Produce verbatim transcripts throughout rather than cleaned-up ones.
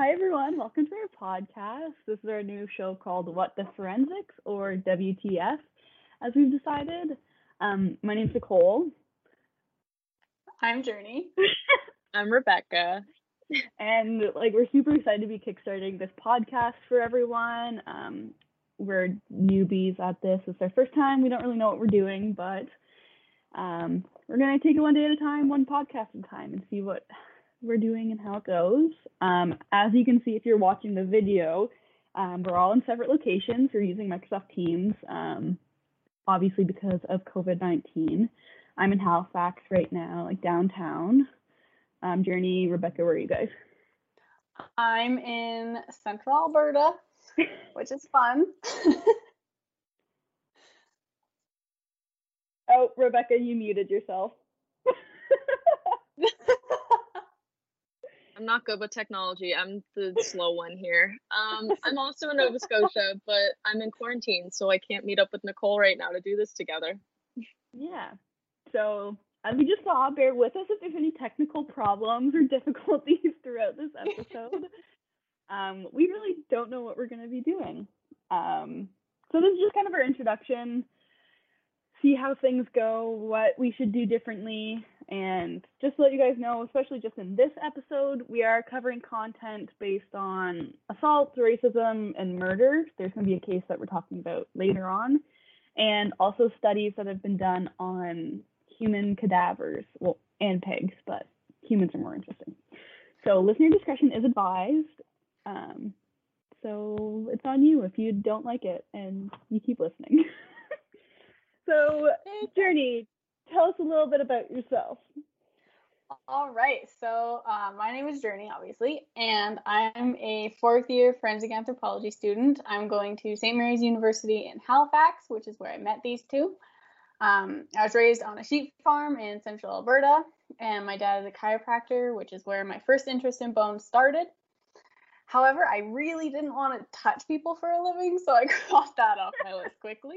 Hi, everyone. Welcome to our podcast. This is our new show called What the Forensics, or W T F, as we've decided. Um, my name's Nicole. I'm Journey. I'm Rebecca. And like, we're super excited to be kickstarting this podcast for everyone. Um, we're newbies at this. It's our first time. We don't really know what we're doing, but um, we're going to take it one day at a time, one podcast at a time, and see what we're doing and how it goes. Um, as you can see, if you're watching the video, um, we're all in separate locations. We're using Microsoft Teams, um, obviously because of COVID nineteen. I'm in Halifax right now, like downtown. Um, Journey, Rebecca, where are you guys? I'm in central Alberta, which is fun. Oh, Rebecca, you muted yourself. I'm not good with technology. I'm the slow one here. Um, I'm also in Nova Scotia, but I'm in quarantine, so I can't meet up with Nicole right now to do this together. Yeah. So as we just saw, bear with us if there's any technical problems or difficulties throughout this episode. um, we really don't know what we're going to be doing. Um, so this is just kind of our introduction. See how things go, what we should do differently, and just to let you guys know, especially just in this episode, we are covering content based on assault, racism, and murder. There's going to be a case that we're talking about later on, and also studies that have been done on human cadavers, well, and pigs, but humans are more interesting. So listener discretion is advised, um, so it's on you if you don't like it and you keep listening. So, Journey, tell us a little bit about yourself. All right. So, uh, my name is Journey, obviously, and I'm a fourth-year forensic anthropology student. I'm going to Saint Mary's University in Halifax, which is where I met these two. Um, I was raised on a sheep farm in central Alberta, and my dad is a chiropractor, which is where my first interest in bones started. However, I really didn't want to touch people for a living, so I crossed that off my list quickly.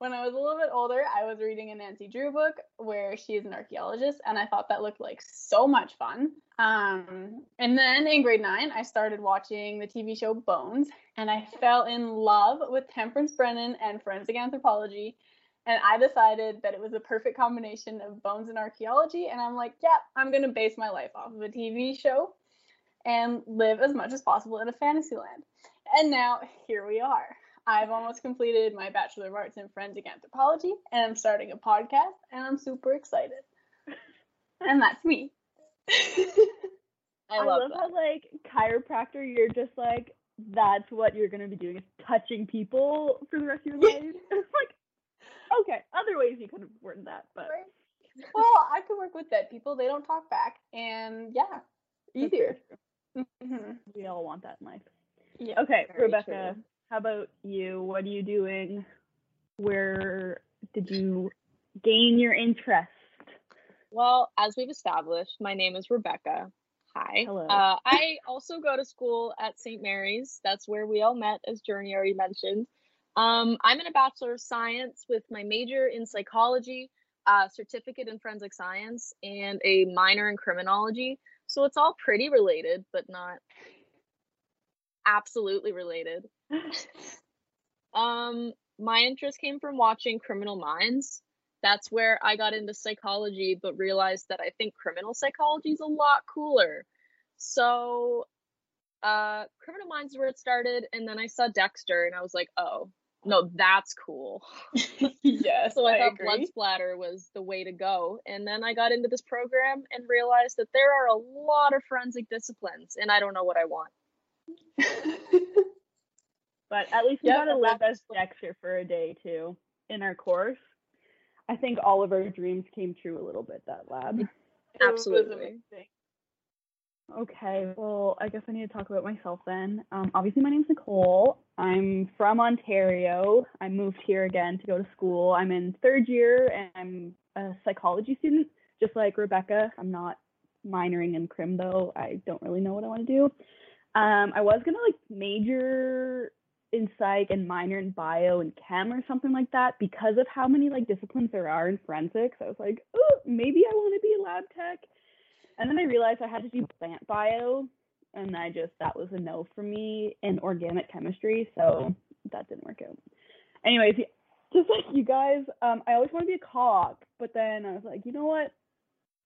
When I was a little bit older, I was reading a Nancy Drew book where she is an archaeologist, and I thought that looked like so much fun. Um, and then in grade nine, I started watching the T V show Bones, and I fell in love with Temperance Brennan and forensic anthropology, and I decided that it was the perfect combination of Bones and archaeology, and I'm like, yeah, I'm going to base my life off of a T V show and live as much as possible in a fantasy land. And now here we are. I've almost completed my Bachelor of Arts in Forensic Anthropology, and I'm starting a podcast, and I'm super excited. And that's me. I love, I love that. How, like, chiropractor, you're just like, that's what you're going to be doing, is touching people for the rest of your life. Like, okay, other ways you could have worded that, but. Right. Well, I could work with dead people. They don't talk back, and yeah, easier. Mm-hmm. We all want that in life. Yeah, okay, Rebecca. True. How about you? What are you doing? Where did you gain your interest? Well, as we've established, my name is Rebecca. Hi. Hello. Uh, I also go to school at Saint Mary's. That's where we all met, as Journey already mentioned. Um, I'm in a Bachelor of Science with my major in psychology, uh, certificate in forensic science, and a minor in criminology. So it's all pretty related, but not absolutely related. um my interest came from watching Criminal Minds. That's where I got into psychology, but realized that I think criminal psychology is a lot cooler. So uh Criminal Minds is where it started, and then I saw Dexter and I was like, oh no, that's cool. Yes. So I, I thought agree. Blood splatter was the way to go, and then I got into this program and realized that there are a lot of forensic disciplines and I don't know what I want. But at least we yep, got to live as Dexter for a day, too, in our course. I think all of our dreams came true a little bit, that lab. Absolutely. Okay, well, I guess I need to talk about myself then. Um, obviously, my name's Nicole. I'm from Ontario. I moved here again to go to school. I'm in third year, and I'm a psychology student. Just like Rebecca, I'm not minoring in crim, though. I don't really know what I want to do. Um, I was going to, like, major in psych and minor in bio and chem or something like that, because of how many like disciplines there are in forensics. I was like, oh, maybe I want to be a lab tech. And then I realized I had to do plant bio, and I just, that was a no for me in organic chemistry, so that didn't work out. Anyways, just like you guys, um, I always want to be a cog, but then I was like, you know what?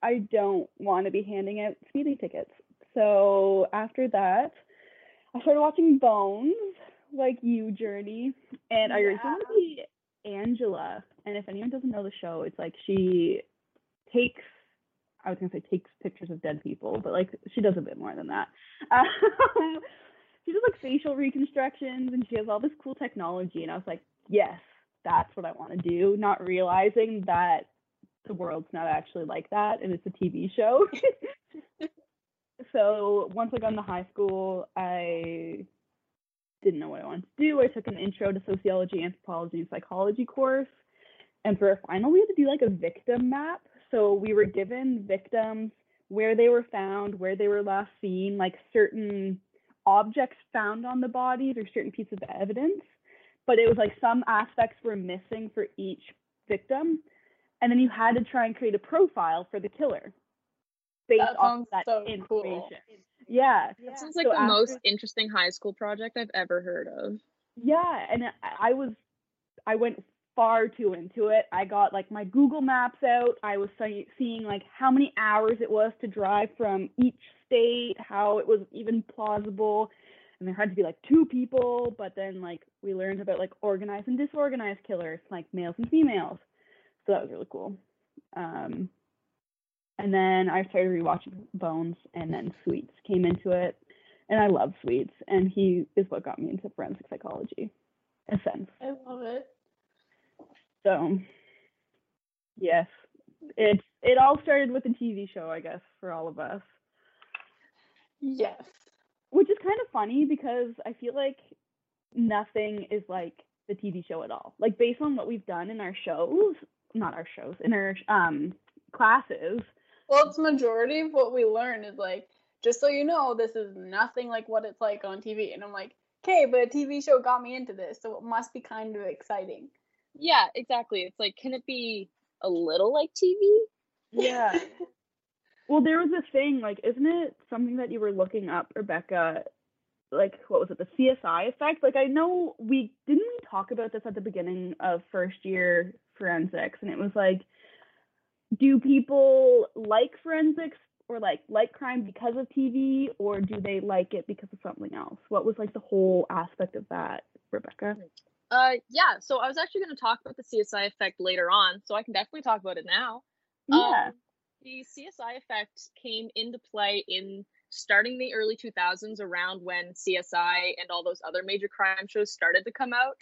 I don't want to be handing out speeding tickets. So after that, I started watching Bones, like you, Journey, and I yeah. recently wanted to be Angela. And if anyone doesn't know the show, it's like she takes, I was gonna say takes pictures of dead people, but like she does a bit more than that. Um, she does like facial reconstructions, and she has all this cool technology. And I was like, yes, that's what I want to do. Not realizing that the world's not actually like that, and it's a T V show. So once I got into high school, I didn't know what I wanted to do. I took an intro to sociology, anthropology, and psychology course. And for a final, we had to do like a victim map. So we were given victims, where they were found, where they were last seen, like certain objects found on the bodies or certain pieces of evidence. But it was like some aspects were missing for each victim. And then you had to try and create a profile for the killer based that off that so information. Cool. Yeah. That sounds like so the after, most interesting high school project I've ever heard of. Yeah. And I, I was, I went far too into it. I got like my Google Maps out. I was see- seeing like how many hours it was to drive from each state, how it was even plausible. And there had to be like two people, but then like we learned about like organized and disorganized killers, like males and females. So that was really cool. Um, and then I started rewatching Bones, and then Sweets came into it. And I love Sweets, and he is what got me into forensic psychology, in a sense. I love it. So, yes, it, it all started with a T V show, I guess, for all of us. Yes. Which is kind of funny, because I feel like nothing is like the T V show at all. Like, based on what we've done in our shows, not our shows, in our um classes. Well, it's majority of what we learn is like, just so you know, this is nothing like what it's like on T V. And I'm like, okay, but a T V show got me into this, so it must be kind of exciting. Yeah, exactly. It's like, can it be a little like T V? Yeah. Well, there was a thing, like, isn't it something that you were looking up, Rebecca? Like, what was it, the C S I effect? Like, I know we, didn't we talk about this at the beginning of first year forensics? And it was like, do people like forensics or like like crime because of T V, or do they like it because of something else? What was like the whole aspect of that, Rebecca? Uh, yeah, so I was actually going to talk about the C S I effect later on, so I can definitely talk about it now. Yeah. Um, the C S I effect came into play in starting the early two thousands, around when C S I and all those other major crime shows started to come out.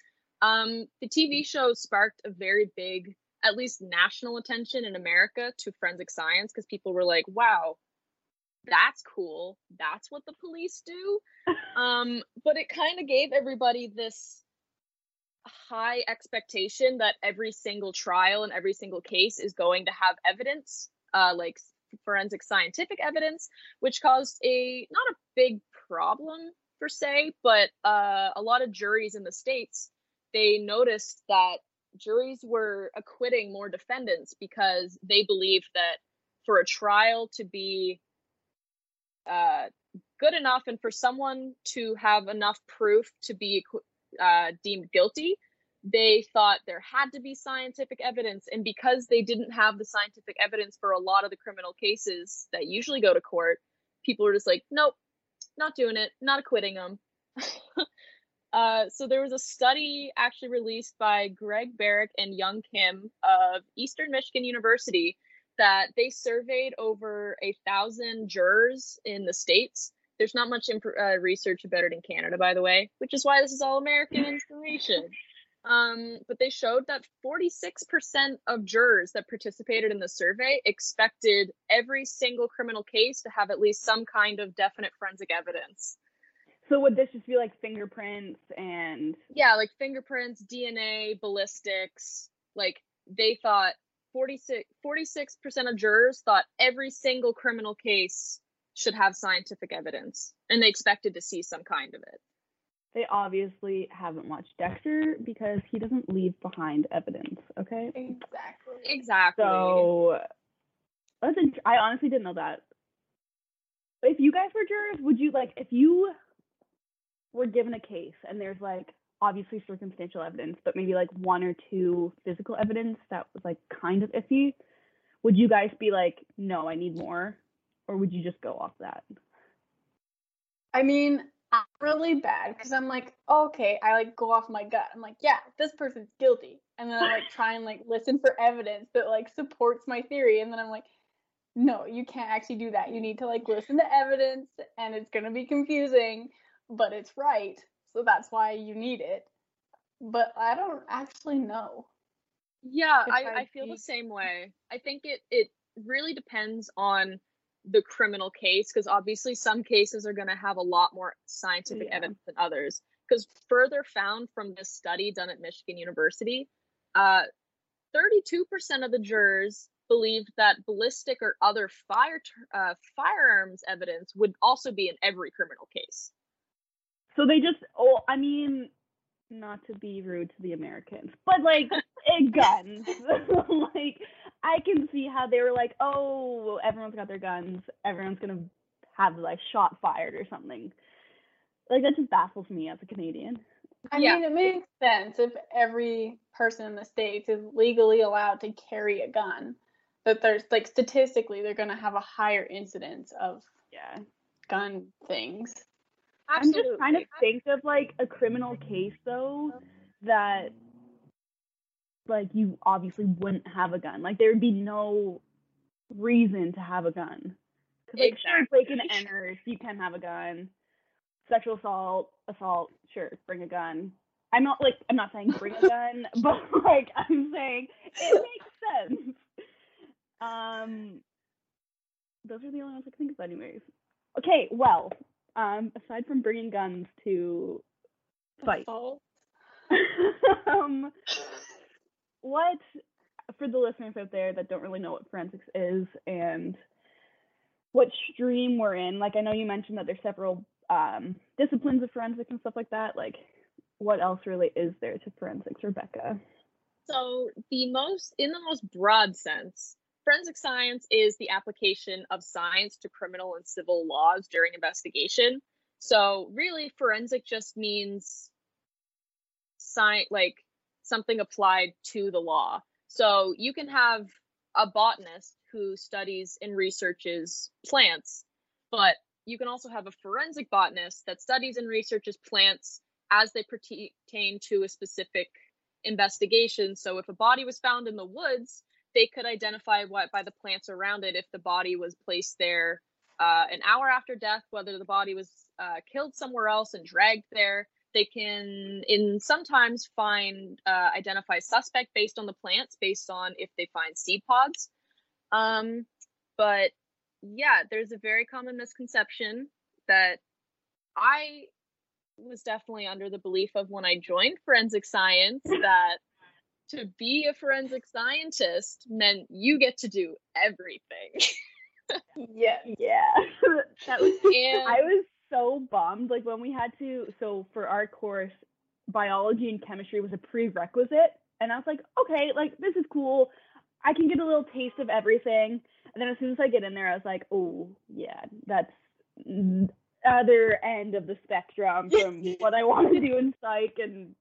Um, the T V show sparked a very big, at least national attention in America to forensic science, because people were like, wow, that's cool. That's what the police do. um, but it kind of gave everybody this high expectation that every single trial and every single case is going to have evidence, uh, like forensic scientific evidence, which caused a, not a big problem per se, but uh, a lot of juries in the States, they noticed that juries were acquitting more defendants because they believed that for a trial to be uh, good enough and for someone to have enough proof to be acqu- Uh, deemed guilty, they thought there had to be scientific evidence. And because they didn't have the scientific evidence for a lot of the criminal cases that usually go to court, people were just like, nope, not doing it, not acquitting them. uh, so there was a study actually released by Greg Barrick and Young Kim of Eastern Michigan University that they surveyed over a thousand jurors in the States. There's not much imp- uh, research about it in Canada, by the way, which is why this is all American inspiration. Um, but they showed that forty-six percent of jurors that participated in the survey expected every single criminal case to have at least some kind of definite forensic evidence. So would this just be like fingerprints and... Yeah, like fingerprints, D N A, ballistics. Like, they thought forty-six, forty-six percent of jurors thought every single criminal case should have scientific evidence, and they expected to see some kind of it. They obviously haven't watched Dexter, because he doesn't leave behind evidence, okay? Exactly. Exactly. So, that's int- I honestly didn't know that If you guys were jurors, would you, like, if you were given a case and there's, like, obviously circumstantial evidence, but maybe, like, one or two physical evidence that was, like, kind of iffy, would you guys be like, no, I need more? Or would you just go off that? I mean, I'm really bad because I'm like, oh, okay, I, like, go off my gut. I'm like, yeah, this person's guilty. And then I, like, try and, like, listen for evidence that, like, supports my theory. And then I'm like, no, you can't actually do that. You need to, like, listen to evidence, and it's going to be confusing, but it's right. So that's why you need it. But I don't actually know. Yeah, I, I, I feel the same way. I think it, it really depends on the criminal case, because obviously some cases are going to have a lot more scientific yeah. evidence than others. Because further found from this study done at Michigan University, uh, thirty-two percent of the jurors believed that ballistic or other fire uh, firearms evidence would also be in every criminal case. So they just, oh, I mean, not to be rude to the Americans, but, like, guns. Like, I can see how they were like, oh, everyone's got their guns. Everyone's going to have, like, shot fired or something. Like, that just baffles me as a Canadian. I yeah. mean, it makes sense if every person in the States is legally allowed to carry a gun, that there's, like, statistically they're going to have a higher incidence of yeah. gun things. Absolutely. I'm just trying to think of, like, a criminal case, though, that, like, you obviously wouldn't have a gun. Like, there would be no reason to have a gun. Because, like, exactly. Sure, break and enter, you can have a gun. Sexual assault, assault, sure, bring a gun. I'm not, like, I'm not saying bring a gun, but, like, I'm saying it makes sense. Um, those are the only ones I can think of anyways. Okay, well, um, aside from bringing guns to fight, um, what, for the listeners out there that don't really know what forensics is and what stream we're in, like, I know you mentioned that there's several um, disciplines of forensics and stuff like that, like, what else really is there to forensics, Rebecca? So the most, in the most broad sense, forensic science is the application of science to criminal and civil laws during investigation. So really, forensic just means science, like, something applied to the law. So you can have a botanist who studies and researches plants, but you can also have a forensic botanist that studies and researches plants as they pertain to a specific investigation. So if a body was found in the woods, they could identify what by the plants around it if the body was placed there uh, an hour after death, whether the body was uh, killed somewhere else and dragged there. They can in sometimes find uh, identify suspect based on the plants, based on if they find seed pods. Um, but yeah, there's a very common misconception that I was definitely under the belief of when I joined forensic science that to be a forensic scientist meant you get to do everything. yeah, yeah. That was, and I was so bummed. Like when we had to, so for our course, biology and chemistry was a prerequisite, and I was like, okay, like this is cool. I can get a little taste of everything. And then as soon as I get in there, I was like, oh yeah, that's other end of the spectrum from what I want to do in psych and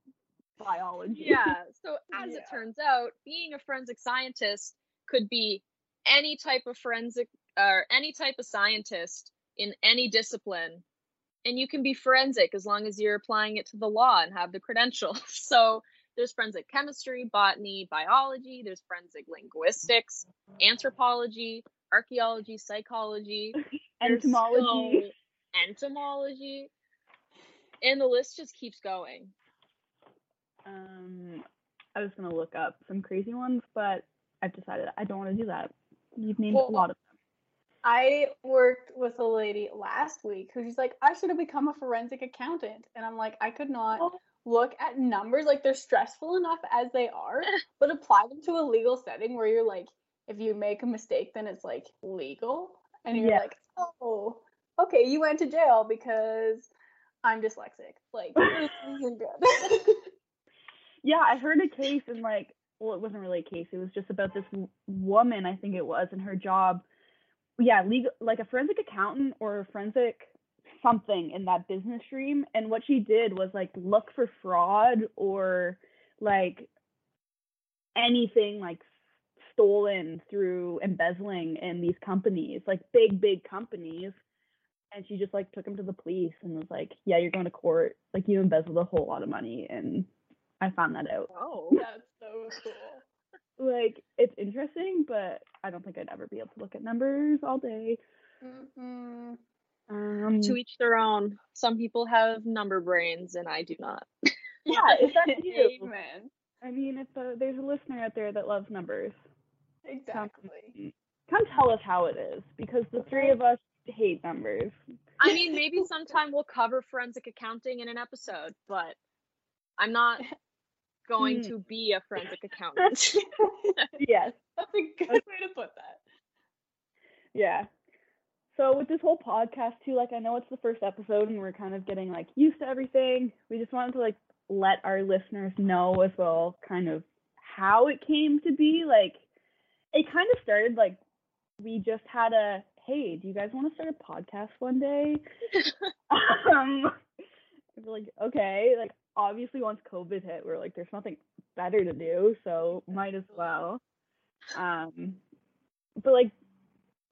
biology. Yeah, so as yeah. it turns out, being a forensic scientist could be any type of forensic or any type of scientist in any discipline, and you can be forensic as long as you're applying it to the law and have the credentials. So there's forensic chemistry, botany, biology, there's forensic linguistics, anthropology, archaeology, psychology, entomology, so, entomology, and the list just keeps going. Um, I was gonna look up some crazy ones, but I've decided I don't want to do that. You've named well, a lot of them. I worked with a lady last week who's like, I should have become a forensic accountant, and I'm like, I could not oh. look at numbers. Like they're stressful enough as they are, but apply them to a legal setting where you're like, if you make a mistake, then it's like legal, and you're yeah. like, oh, okay, you went to jail because I'm dyslexic. Like this isn't good. Yeah, I heard a case and like, well, it wasn't really a case. It was just about this w- woman, I think it was, and her job yeah, legal, like a forensic accountant or a forensic something in that business stream. And what she did was like look for fraud or like anything like stolen through embezzling in these companies, like big, big companies. And she just like took him to the police and was like, yeah, you're going to court. Like you embezzled a whole lot of money. And I found that out. Oh, that's so cool. Like, it's interesting, but I don't think I'd ever be able to look at numbers all day. Mm-hmm. Um, to each their own. Some people have number brains, and I do not. Yeah, if that's you. Amen. I mean, if the, there's a listener out there that loves numbers. Exactly. Come, come tell us how it is, because the three of us hate numbers. I mean, maybe sometime we'll cover forensic accounting in an episode, but I'm not... going to be a forensic accountant. Yes. That's a good way to put that. Yeah. So with this whole podcast too, like I know it's the first episode and we're kind of getting like used to everything. We just wanted to like let our listeners know as well kind of how it came to be. Like it kind of started like we just had a, hey, do you guys want to start a podcast one day? um like okay, like obviously once COVID hit, we're like, there's nothing better to do, so might as well. Um, but like,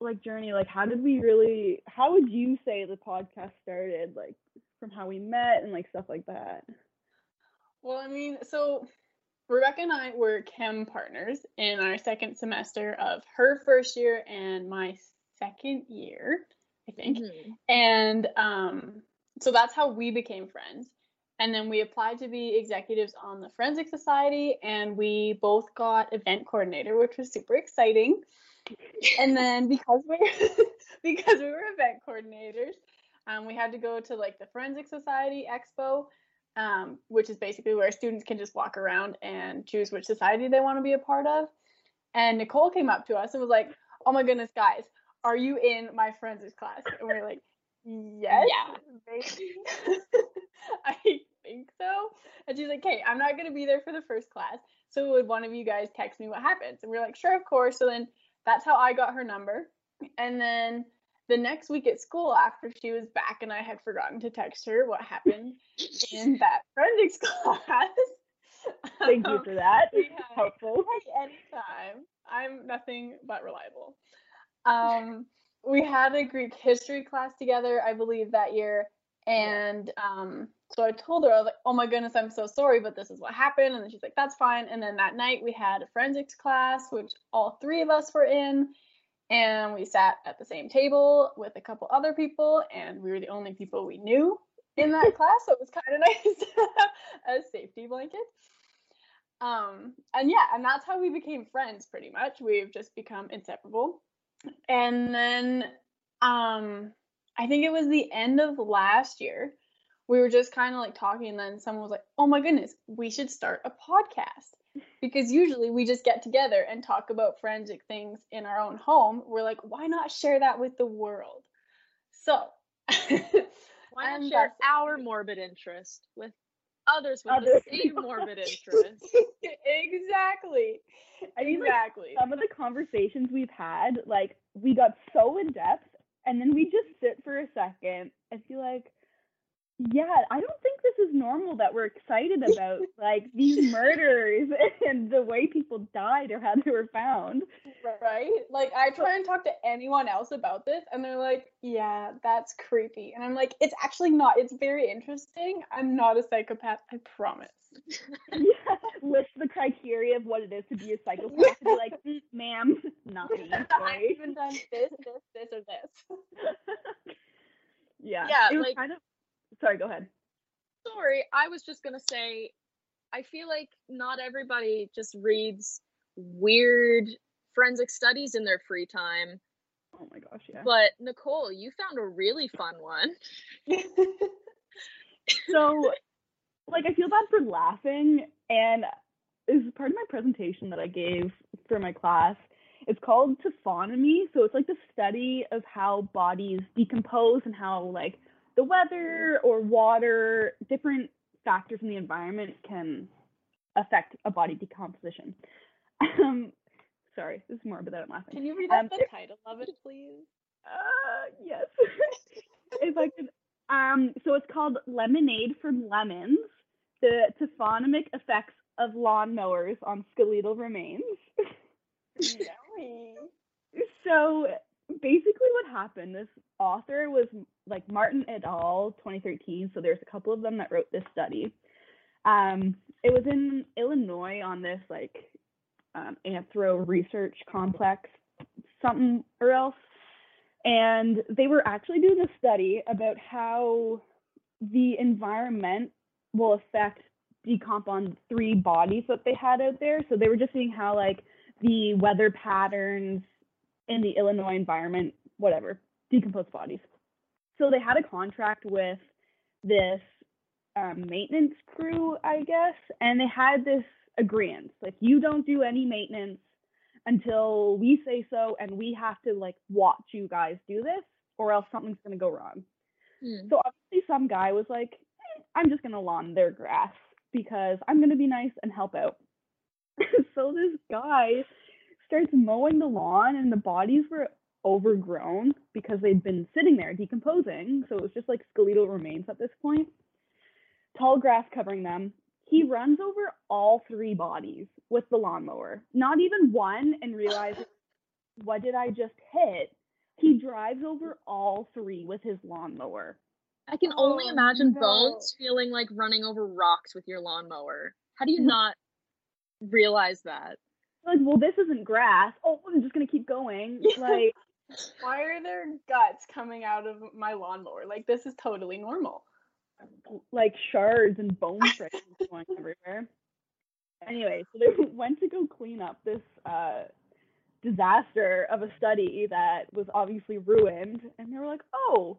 like Journey, like how did we really, how would you say the podcast started, like from how we met and like stuff like that? Well, I mean, so Rebecca and I were chem partners in our second semester of her first year and my second year, I think. Mm-hmm. And um, so that's how we became friends. And then we applied to be executives on the Forensic Society, and we both got event coordinator, which was super exciting. And then because we because we were event coordinators, um, we had to go to like the Forensic Society Expo, um, which is basically where students can just walk around and choose which society they want to be a part of. And Nicole came up to us and was like, "Oh my goodness, guys, are you in my forensics class?" And we we're like, "Yes, yeah, I think so." And she's like, "Hey, I'm not going to be there for the first class, so would one of you guys text me what happens?" And we're like, "Sure, of course." So then that's how I got her number. And then the next week at school, after she was back and I had forgotten to text her what happened in that forensics class. Thank um, you for that. Yeah, helpful. Anytime. I'm nothing but reliable. Um. We had a Greek history class together, I believe, that year. And um, so I told her, I was like, "Oh my goodness, I'm so sorry, but this is what happened." And then she's like, "That's fine." And then that night we had a forensics class, which all three of us were in. And we sat at the same table with a couple other people. And we were the only people we knew in that class. So it was kind of nice to have a safety blanket. Um, and yeah, and that's how we became friends, pretty much. We've just become inseparable. And then um, I think it was the end of last year, we were just kind of like talking, and then someone was like, "Oh my goodness, we should start a podcast." Because usually we just get together and talk about forensic things in our own home. We're like, why not share that with the world? So why not share our morbid interest with others with others. The same morbid interest? Exactly. I mean, exactly. Like, some of the conversations we've had, like, we got so in depth, and then we just sit for a second and feel like, yeah, I don't think this is normal that we're excited about, like, these murders and the way people died or how they were found. Right? Like, I try and talk to anyone else about this, and they're like, "Yeah, that's creepy." And I'm like, it's actually not. It's very interesting. I'm not a psychopath, I promise. Yeah. List the criteria of what it is to be a psychopath. To be like, mm, "Ma'am, not me. I've even done this, this, this, or this." Yeah. Yeah. It was like, kind of. Sorry, go ahead. Sorry, I was just gonna say, I feel like not everybody just reads weird forensic studies in their free time. Oh my gosh, yeah. But Nicole, you found a really fun one. So, like, I feel bad for laughing, and this is part of my presentation that I gave for my class. It's called taphonomy, so it's like the study of how bodies decompose and how, like, the weather or water, different factors in the environment can affect a body decomposition. Um, sorry, this is morbid that I'm laughing. Can you read out um, the title of it, please? Uh, yes. If I could, um, so it's called Lemonade from Lemons, the Taphonomic Effects of Lawnmowers on Skeletal Remains. So basically what happened, this author was like Martin et al. twenty thirteen. So there's a couple of them that wrote this study. Um, it was in Illinois on this like um, anthro research complex, something or else. And they were actually doing a study about how the environment will affect decomp on three bodies that they had out there. So they were just seeing how like the weather patterns in the Illinois environment, whatever, decomposed bodies. So they had a contract with this um, maintenance crew, I guess, and they had this agreement, like, you don't do any maintenance until we say so, and we have to like watch you guys do this, or else something's gonna go wrong. Mm. So obviously some guy was like, eh, I'm just gonna lawn their grass because I'm gonna be nice and help out. So this guy starts mowing the lawn, and the bodies were overgrown because they'd been sitting there decomposing. So it was just like skeletal remains at this point. Tall grass covering them. He runs over all three bodies with the lawnmower, not even one, and realizes, what did I just hit? He drives over all three with his lawnmower. I can only oh, imagine no. Bones feeling like running over rocks with your lawnmower. How do you not realize that? Like, well, this isn't grass. Oh, I'm just gonna keep going. Like, why are there guts coming out of my lawnmower? Like, this is totally normal. Like shards and bone fragments going everywhere. Anyway, so they went to go clean up this uh, disaster of a study that was obviously ruined, and they were like, oh,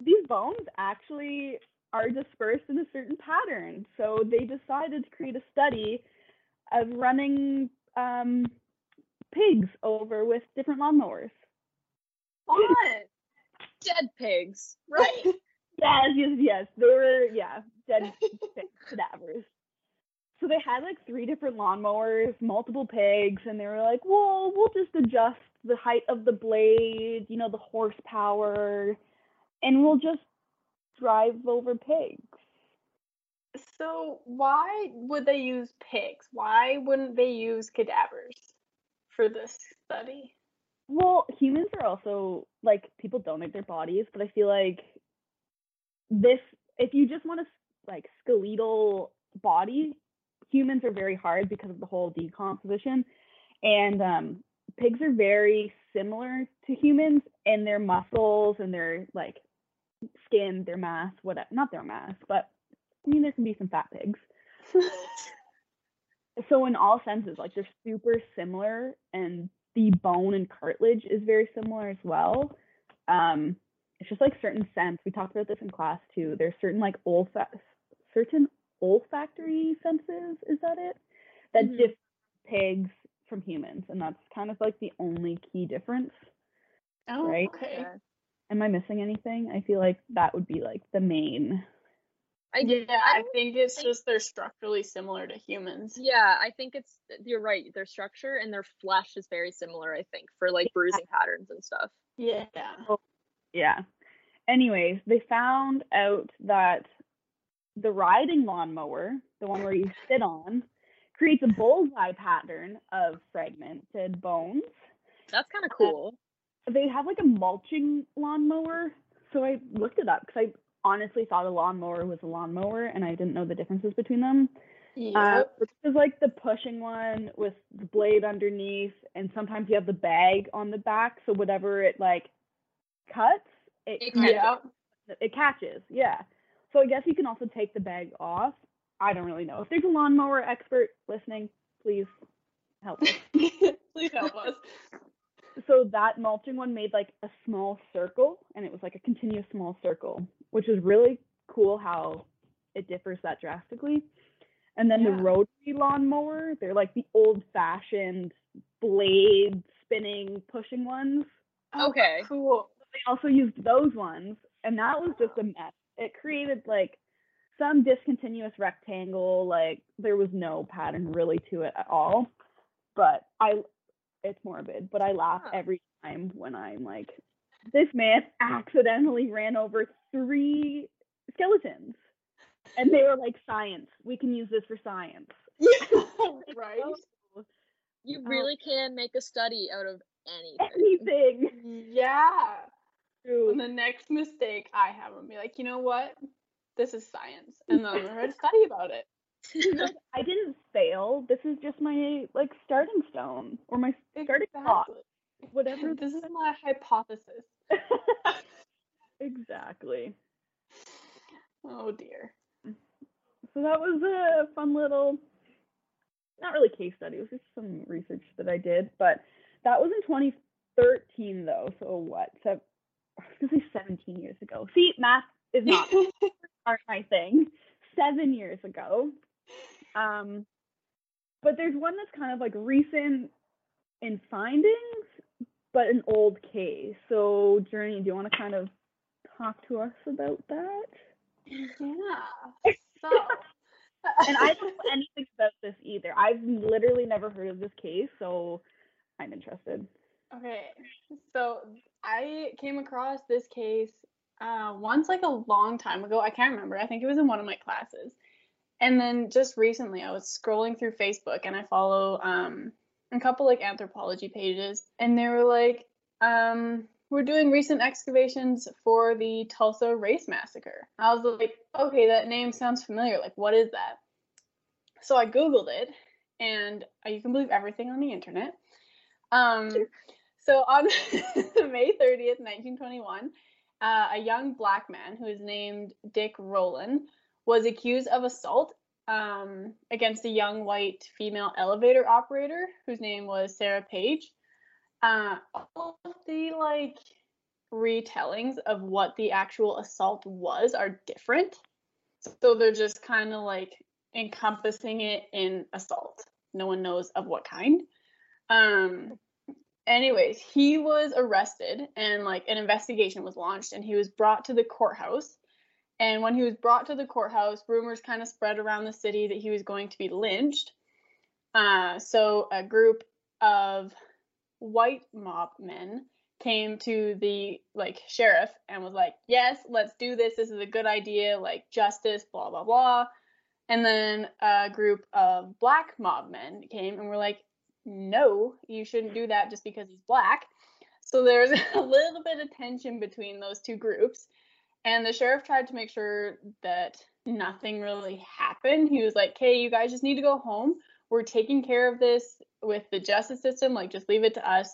these bones actually are dispersed in a certain pattern. So they decided to create a study of running um, pigs over with different lawnmowers. What? Dead pigs, right? Yes, yes, yes. They were, yeah, dead cadavers. So they had like three different lawnmowers, multiple pigs, and they were like, well, we'll just adjust the height of the blade, you know, the horsepower, and we'll just drive over pigs. So why would they use pigs? Why wouldn't they use cadavers for this study? Well, humans are also, like, people donate their bodies, but I feel like this, if you just want a like skeletal body, humans are very hard because of the whole decomposition, and um pigs are very similar to humans in their muscles and their like skin, their mass, whatever, not their mass, but I mean there can be some fat pigs. So in all senses, like they're super similar, and the bone and cartilage is very similar as well. um It's just like certain scents. We talked about this in class too. There's certain like olfa- certain olfactory senses, is that it? That mm-hmm. differ pigs from humans. And that's kind of like the only key difference. Oh, right? Okay. Am I missing anything? I feel like that would be like the main. I, yeah, I, I think it's think... just they're structurally similar to humans. Yeah, I think it's, you're right. Their structure and their flesh is very similar, I think, for like yeah. bruising patterns and stuff. Yeah. So, yeah. Anyways, they found out that the riding lawnmower, the one where you sit on, creates a bullseye pattern of fragmented bones. That's kind of cool. And they have like a mulching lawnmower. So I looked it up because I honestly thought a lawnmower was a lawnmower and I didn't know the differences between them. Yep. Uh, this is like the pushing one with the blade underneath, and sometimes you have the bag on the back. So whatever it like cuts, it, it catches. Yeah, it catches. Yeah. So I guess you can also take the bag off. I don't really know. If there's a lawnmower expert listening, please help us. Please help us. So that mulching one made like a small circle, and it was like a continuous small circle, which is really cool how it differs that drastically. And then yeah. the rotary lawnmower, they're like the old-fashioned blade spinning pushing ones. Okay. Oh, cool. They also used those ones, and that was just a mess. It created like some discontinuous rectangle, like there was no pattern really to it at all. But I, it's morbid, but I laugh every time when I'm like this man accidentally ran over three skeletons. And they were like, science. We can use this for science. Yeah, right. You really can make a study out of anything. Anything. Yeah. True. And the next mistake I have would be like, you know what? This is science. And then I'm going to study about it. I didn't fail. This is just my like starting stone or my starting thought. Exactly. Whatever. This is my hypothesis. Exactly. Oh dear. So that was a fun little, not really case study. It was just some research that I did, but that was in twenty thirteen though. So what? So I was gonna say seventeen years ago. See, math is not my thing. Seven years ago. Um, but there's one that's kind of like recent in findings, but an old case. So, Journey, do you want to kind of talk to us about that? Yeah. So, and I don't know anything about this either. I've literally never heard of this case, so I'm interested. Okay. So, I came across this case uh, once, like a long time ago. I can't remember. I think it was in one of my classes. And then just recently, I was scrolling through Facebook, and I follow um, a couple, like, anthropology pages. And they were like, um, we're doing recent excavations for the Tulsa Race Massacre. I was like, okay, that name sounds familiar. Like, what is that? So I Googled it, and uh, you can believe everything on the internet. Um, so on May thirtieth, nineteen twenty-one, uh, a young black man who is named Dick Rowland was accused of assault um, against a young white female elevator operator whose name was Sarah Page. Uh, all of the like retellings of what the actual assault was are different. So they're just kind of like encompassing it in assault. No one knows of what kind. Um, anyways, he was arrested and like an investigation was launched and he was brought to the courthouse. And when he was brought to the courthouse, rumors kind of spread around the city that he was going to be lynched. Uh, so a group of white mob men came to the, like, sheriff and was like, yes, let's do this. This is a good idea, like, justice, blah, blah, blah. And then a group of black mob men came and were like, no, you shouldn't do that just because he's black. So there's a little bit of tension between those two groups. And the sheriff tried to make sure that nothing really happened. He was like, okay, you guys just need to go home. We're taking care of this with the justice system. Like, just leave it to us.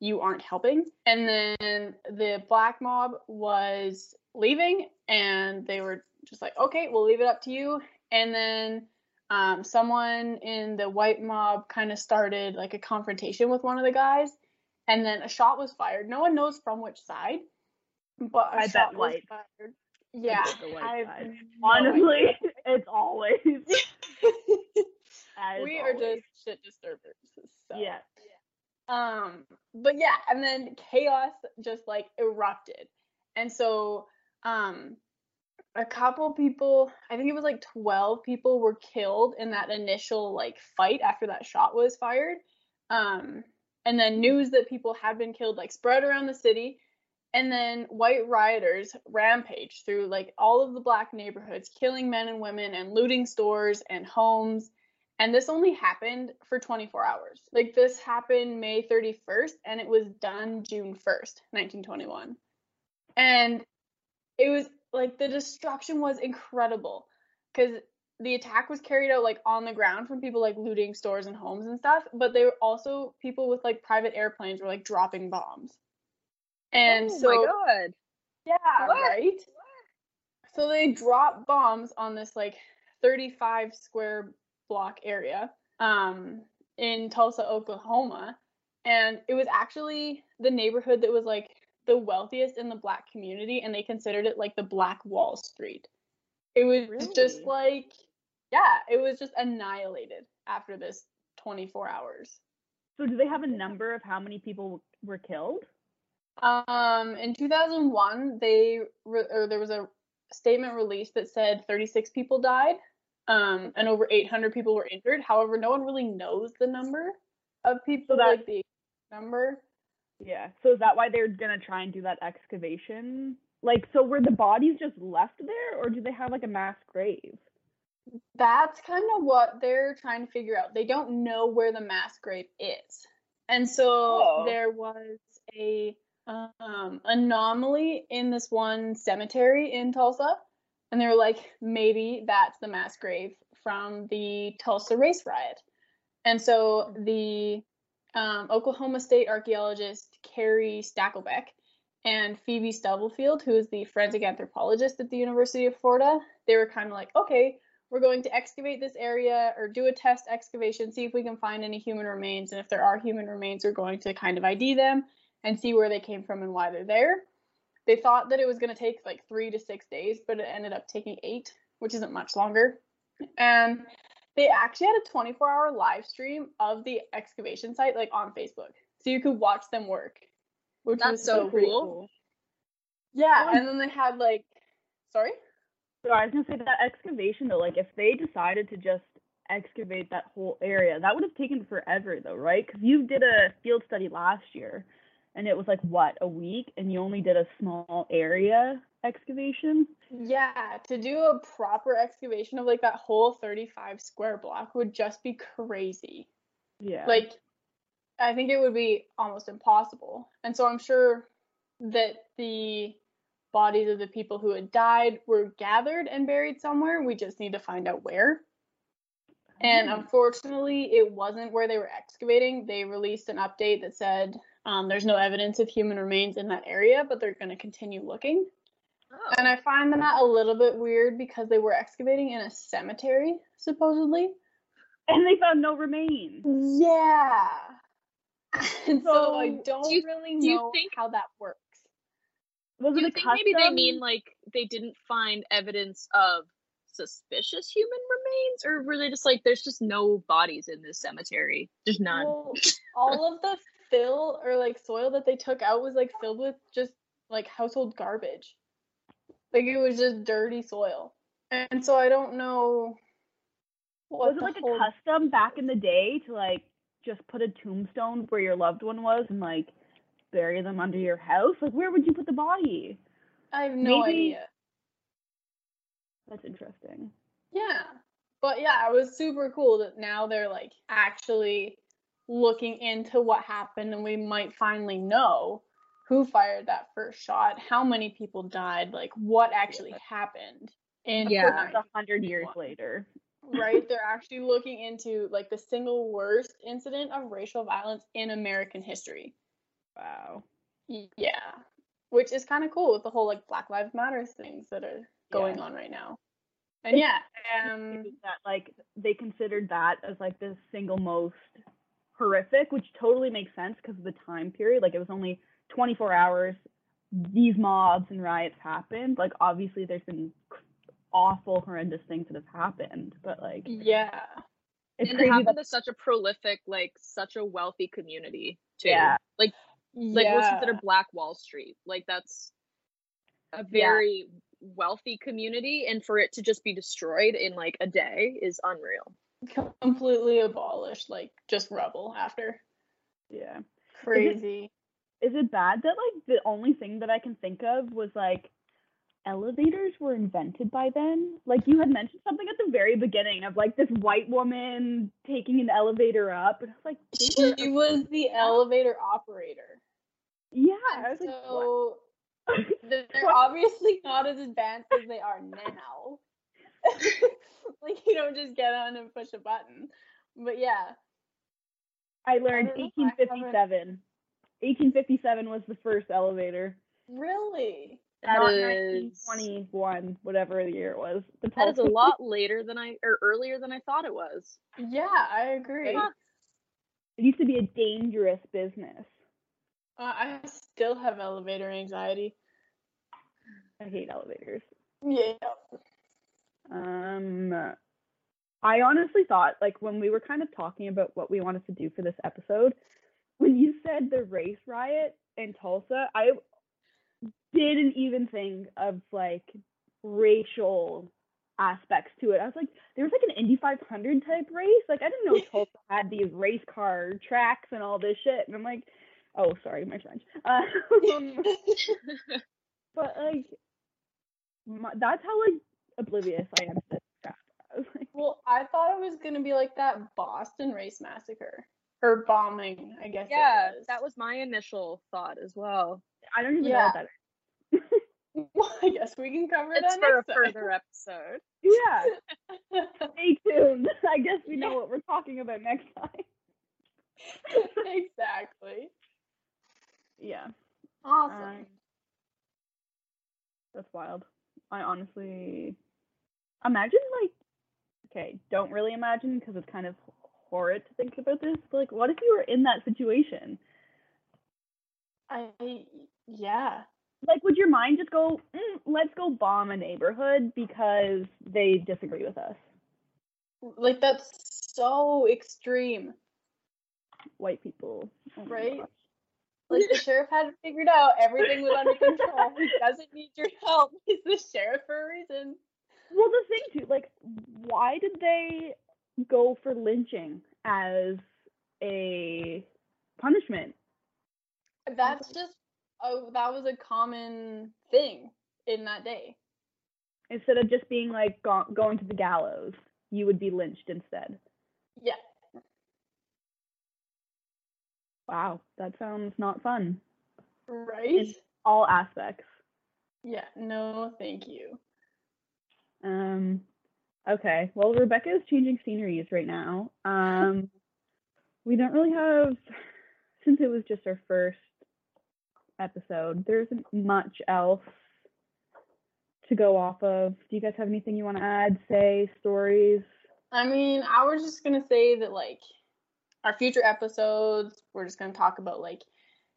You aren't helping. And then the black mob was leaving, and they were just like, okay, we'll leave it up to you. And then um, someone in the white mob kind of started, like, a confrontation with one of the guys. And then a shot was fired. No one knows from which side. But I bet white. Fired. Yeah, I bet the white side. Honestly, no it's always. we always. are just shit disturbers. So. Yeah. Um. But yeah, and then chaos just like erupted, and so um, a couple people, I think it was like twelve people were killed in that initial like fight after that shot was fired. Um, and then news that people had been killed like spread around the city. And then white rioters rampaged through like all of the black neighborhoods, killing men and women and looting stores and homes. And this only happened for twenty-four hours. Like this happened May thirty-first and it was done June first, nineteen twenty-one. And it was like the destruction was incredible because the attack was carried out like on the ground from people like looting stores and homes and stuff. But they were also people with like private airplanes were like dropping bombs. And oh so, my God. Yeah, what? Right? What? So they dropped bombs on this like thirty-five square block area um, in Tulsa, Oklahoma. And it was actually the neighborhood that was like the wealthiest in the black community. And they considered it like the Black Wall Street. It was really? just like, yeah, it was just annihilated after this twenty-four hours. So do they have a number of how many people were killed? Um, in two thousand one, they re- or there was a statement released that said thirty-six people died, um, and over eight hundred people were injured. However, no one really knows the number of people, so that, like the number. Yeah. So is that why they're going to try and do that excavation? Like, so were the bodies just left there, or do they have, like, a mass grave? That's kind of what they're trying to figure out. They don't know where the mass grave is. And so oh. there was a um, anomaly in this one cemetery in Tulsa. And they were like, maybe that's the mass grave from the Tulsa race riot. And so the um, Oklahoma State archaeologist Carrie Stackelbeck and Phoebe Stubblefield, who is the forensic anthropologist at the University of Florida, they were kind of like, okay, we're going to excavate this area or do a test excavation, see if we can find any human remains. And if there are human remains, we're going to kind of I D them and see where they came from and why they're there. They thought that it was going to take like three to six days, but it ended up taking eight, which isn't much longer. And they actually had a twenty-four hour live stream of the excavation site, like on Facebook. So you could watch them work. Which That's was so, so cool. cool. Yeah, and then they had like, sorry? So I was going to say that excavation though, like if they decided to just excavate that whole area, that would have taken forever though, right? Because you did a field study last year and it was like, what, a week? And you only did a small area excavation? Yeah, to do a proper excavation of like that whole thirty-five square block would just be crazy. Yeah. Like, I think it would be almost impossible. And so I'm sure that the bodies of the people who had died were gathered and buried somewhere. We just need to find out where. And unfortunately, it wasn't where they were excavating. They released an update that said um, there's no evidence of human remains in that area, but they're going to continue looking. Oh. And I find that a little bit weird because they were excavating in a cemetery, supposedly. And they found no remains. Yeah. And so, so I don't do you, really do know think, how that works. Was do you think custom? Maybe they mean like they didn't find evidence of suspicious human remains, or were they just like there's just no bodies in this cemetery, just none? Well, all of the fill or like soil that they took out was like filled with just like household garbage, like it was just dirty soil, and so I don't know. Was it like whole... a custom back in the day to like just put a tombstone where your loved one was and like bury them under your house? Like, where would you put the body? I have no Maybe... idea. That's interesting. Yeah. But yeah, it was super cool that now they're like actually looking into what happened, and we might finally know who fired that first shot, how many people died, like what actually yeah. happened. And yeah, a hundred years later. Right, they're actually looking into like the single worst incident of racial violence in American history. Wow. Yeah, which is kind of cool with the whole like Black Lives Matter things that are going yeah. on right now. And yeah, um, that like they considered that as like the single most horrific, which totally makes sense because of the time period. Like it was only twenty-four hours. These mobs and riots happened. Like obviously, there's been awful, horrendous things that have happened, but like yeah, it's and it happened to such a prolific, like such a wealthy community too. Yeah, like like yeah. what's considered Black Wall Street. Like that's a very yeah. wealthy community, and for it to just be destroyed in like a day is unreal. Completely abolished, like just rubble after. Yeah, crazy. Is it, is it bad that like the only thing that I can think of was like elevators were invented by then? Like you had mentioned something at the very beginning of like this white woman taking an elevator up, and I was like, she were- was the elevator operator. Yeah. I was so like, they're obviously not as advanced as they are now. Like you don't just get on and push a button. But yeah, I learned I eighteen fifty-seven. eighteen fifty-seven was the first elevator. Really? That Not is nineteen twenty-one, whatever the year it was. The that is a lot later than I, or earlier than I thought it was. Yeah, I agree. Yeah. It used to be a dangerous business. Uh, I still have elevator anxiety. I hate elevators. Yeah. Um, I honestly thought, like, when we were kind of talking about what we wanted to do for this episode, when you said the race riot in Tulsa, I didn't even think of like racial aspects to it. I was like, there was like an Indy five hundred type race. Like I didn't know Tulsa had these race car tracks and all this shit. And I'm like, Oh, sorry, my French. Um, but like, my, that's how like oblivious I am to this crap. I was like, well, I thought it was gonna be like that Boston Race Massacre or bombing, I guess. Yeah, it was. That was my initial thought as well. I don't even yeah. know what that is. Well, I guess we can cover it's that for next a time. Further episode. Yeah. Stay tuned. I guess we know what we're talking about next time. Exactly. Yeah. Awesome. Um, that's wild. I honestly imagine like okay, don't really imagine because it's kind of horrid to think about this. But, like, what if you were in that situation? I yeah. Like, would your mind just go, mm, let's go bomb a neighborhood because they disagree with us? Like, that's so extreme. White people. Oh right? Like, the sheriff had it figured out. Everything was under control. He doesn't need your help. He's the sheriff for a reason. Well, the thing, too, like, why did they go for lynching as a punishment? That's just... Oh, that was a common thing in that day. Instead of just being like go- going to the gallows, you would be lynched instead. Yeah. Wow, that sounds not fun. Right? In all aspects. Yeah, no, thank you. Um, okay, well, Rebecca is changing sceneries right now. Um, we don't really have, since it was just our first episode, there isn't much else to go off of. Do you guys have anything you want to add, say, stories? I mean, I was just gonna say that like our future episodes, we're just gonna talk about like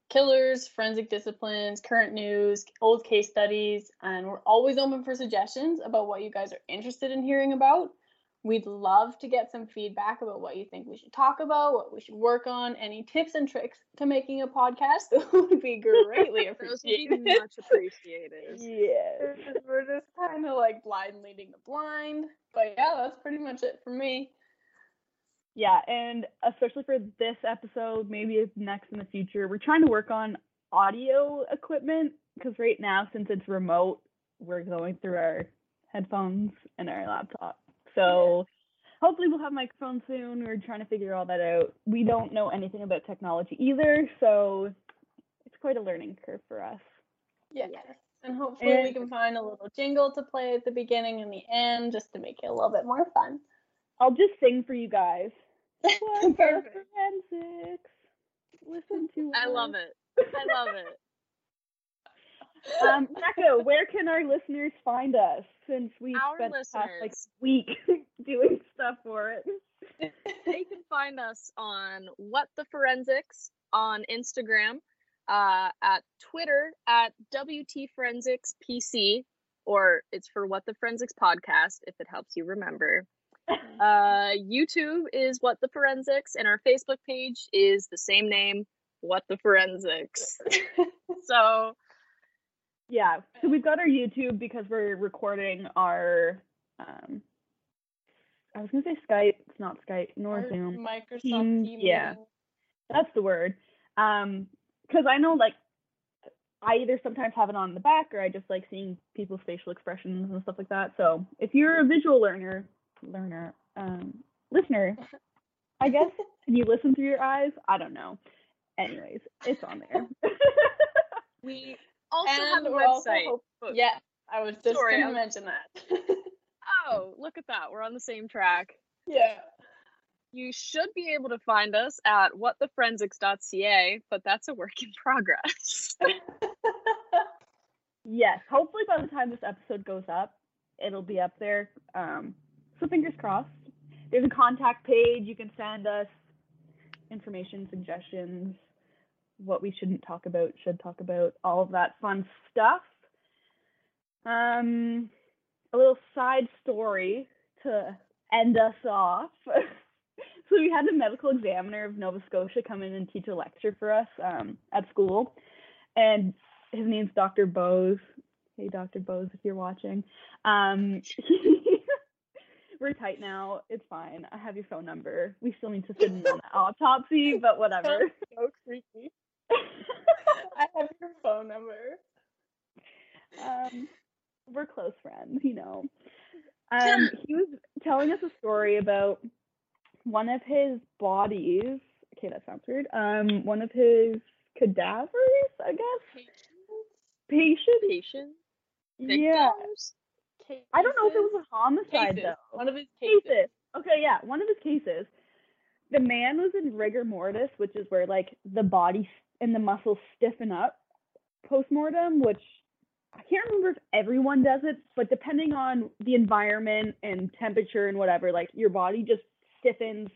killers, forensic disciplines, current news, old case studies, and we're always open for suggestions about what you guys are interested in hearing about. We'd love to get some feedback about what you think we should talk about, what we should work on, any tips and tricks to making a podcast. That would be greatly appreciated. Be much appreciated. Yes. We're just kind of like blind leading the blind. But yeah, that's pretty much it for me. Yeah, and especially for this episode, maybe next in the future, we're trying to work on audio equipment because right now, since it's remote, we're going through our headphones and our laptop. So hopefully we'll have microphones soon. We're trying to figure all that out. We don't know anything about technology either, so it's quite a learning curve for us. Yes, and hopefully and we can find a little jingle to play at the beginning and the end just to make it a little bit more fun. I'll just sing for you guys. Perfect. Forensics. Listen to I us. love it. I love it. Um, Becca, where can our listeners find us since we spent the past like week doing stuff for it? They can find us on What the Forensics on Instagram, uh, at Twitter at W T Forensics P C, or it's for What the Forensics Podcast if it helps you remember. Uh, YouTube is What the Forensics, and our Facebook page is the same name, What the Forensics. So. Yeah, so we've got our YouTube because we're recording our, um, I was going to say Skype, it's not Skype, nor our Zoom. Microsoft Teams, Teams. Yeah, that's the word. Um, because I know, like, I either sometimes have it on the back or I just like seeing people's facial expressions and stuff like that. So if you're a visual learner, learner, um, listener, I guess, and you listen through your eyes, I don't know. Anyways, it's on there. we... Also and have a website. Also yeah, I was just going to mention that. Oh, look at that. We're on the same track. Yeah. You should be able to find us at what the forensics dot c a, but that's a work in progress. Yes, hopefully by the time this episode goes up, it'll be up there. Um, so fingers crossed. There's a contact page. You can send us information, suggestions, what we shouldn't talk about, should talk about, all of that fun stuff. Um, a little side story to end us off. So we had a medical examiner of Nova Scotia come in and teach a lecture for us um, at school. And his name's Doctor Bose. Hey, Doctor Bose, if you're watching. Um, we're tight now. It's fine. I have your phone number. We still need to send an autopsy, but whatever. So creepy. I have your phone number. Um, we're close friends, you know. Um, he was telling us a story about one of his bodies. Okay, that sounds weird. Um, one of his cadavers, I guess. Patients. Patients. Patients. Yeah. Cases. I don't know if it was a homicide cases. though. One of his cases. cases. Okay, yeah, one of his cases. The man was in rigor mortis, which is where like the body and the muscles stiffen up post-mortem, which I can't remember if everyone does it, but depending on the environment and temperature and whatever, like your body just stiffens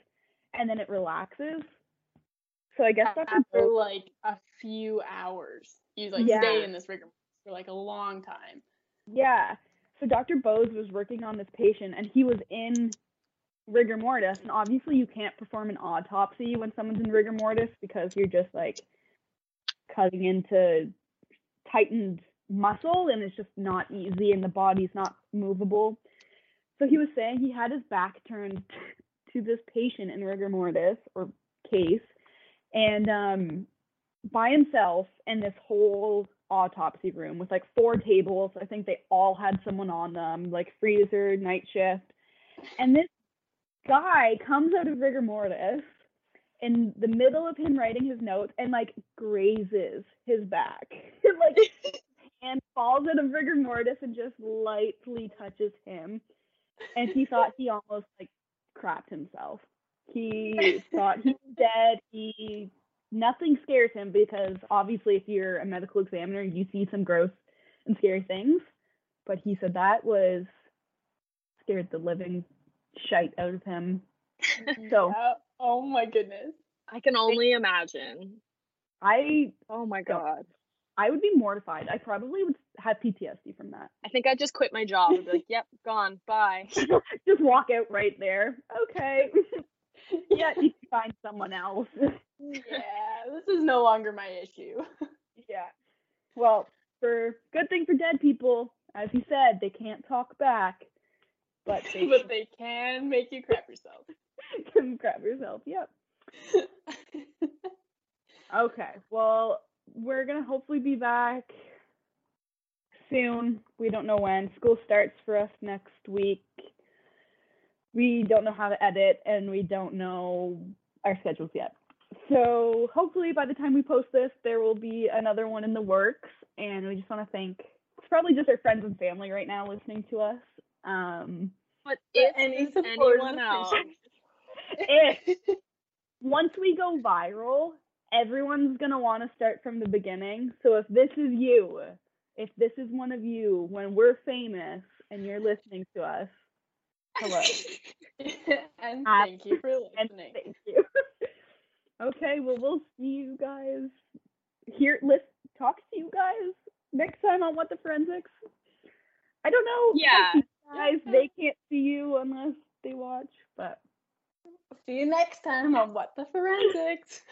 and then it relaxes. So I guess after Doctor Bose, like a few hours, you like yeah. stay in this rigor mortis for like a long time. Yeah. So Doctor Bose was working on this patient and he was in rigor mortis, and obviously you can't perform an autopsy when someone's in rigor mortis because you're just like cutting into tightened muscle and it's just not easy and the body's not movable. So he was saying he had his back turned to this patient in rigor mortis or case and um by himself in this whole autopsy room with like four tables. I think they all had someone on them, like freezer, night shift. And this guy comes out of rigor mortis in the middle of him writing his notes and like grazes his back. Like and falls out of rigor mortis and just lightly touches him. And he thought he almost like crapped himself. He thought he was dead. He nothing scares him because obviously if you're a medical examiner, you see some gross and scary things. But he said that was scared the living shite out of him. So uh, oh my goodness, I can only imagine. I oh my god, I would be mortified. I probably would have P T S D from that. I think I'd just quit my job and be like, yep, gone, bye. Just walk out right there. Okay. Yeah, you can find someone else. Yeah, this is no longer my issue. Yeah, well, for good thing for dead people, as he said, they can't talk back. But they, but they can make you crap yourself. Can crap yourself, yep. Okay, well, we're going to hopefully be back soon. We don't know when. School starts for us next week. We don't know how to edit, and we don't know our schedules yet. So hopefully by the time we post this, there will be another one in the works. And we just want to thank, it's probably just our friends and family right now listening to us. Um, but if any anyone else, if once we go viral, everyone's gonna want to start from the beginning. So if this is you, if this is one of you, when we're famous and you're listening to us, hello, and uh, thank you for listening. Thank you. Okay, well we'll see you guys here. Let's talk to you guys next time on What the Forensics. I don't know. Yeah. Guys, they can't see you unless they watch, but see you next time on What the Forensics.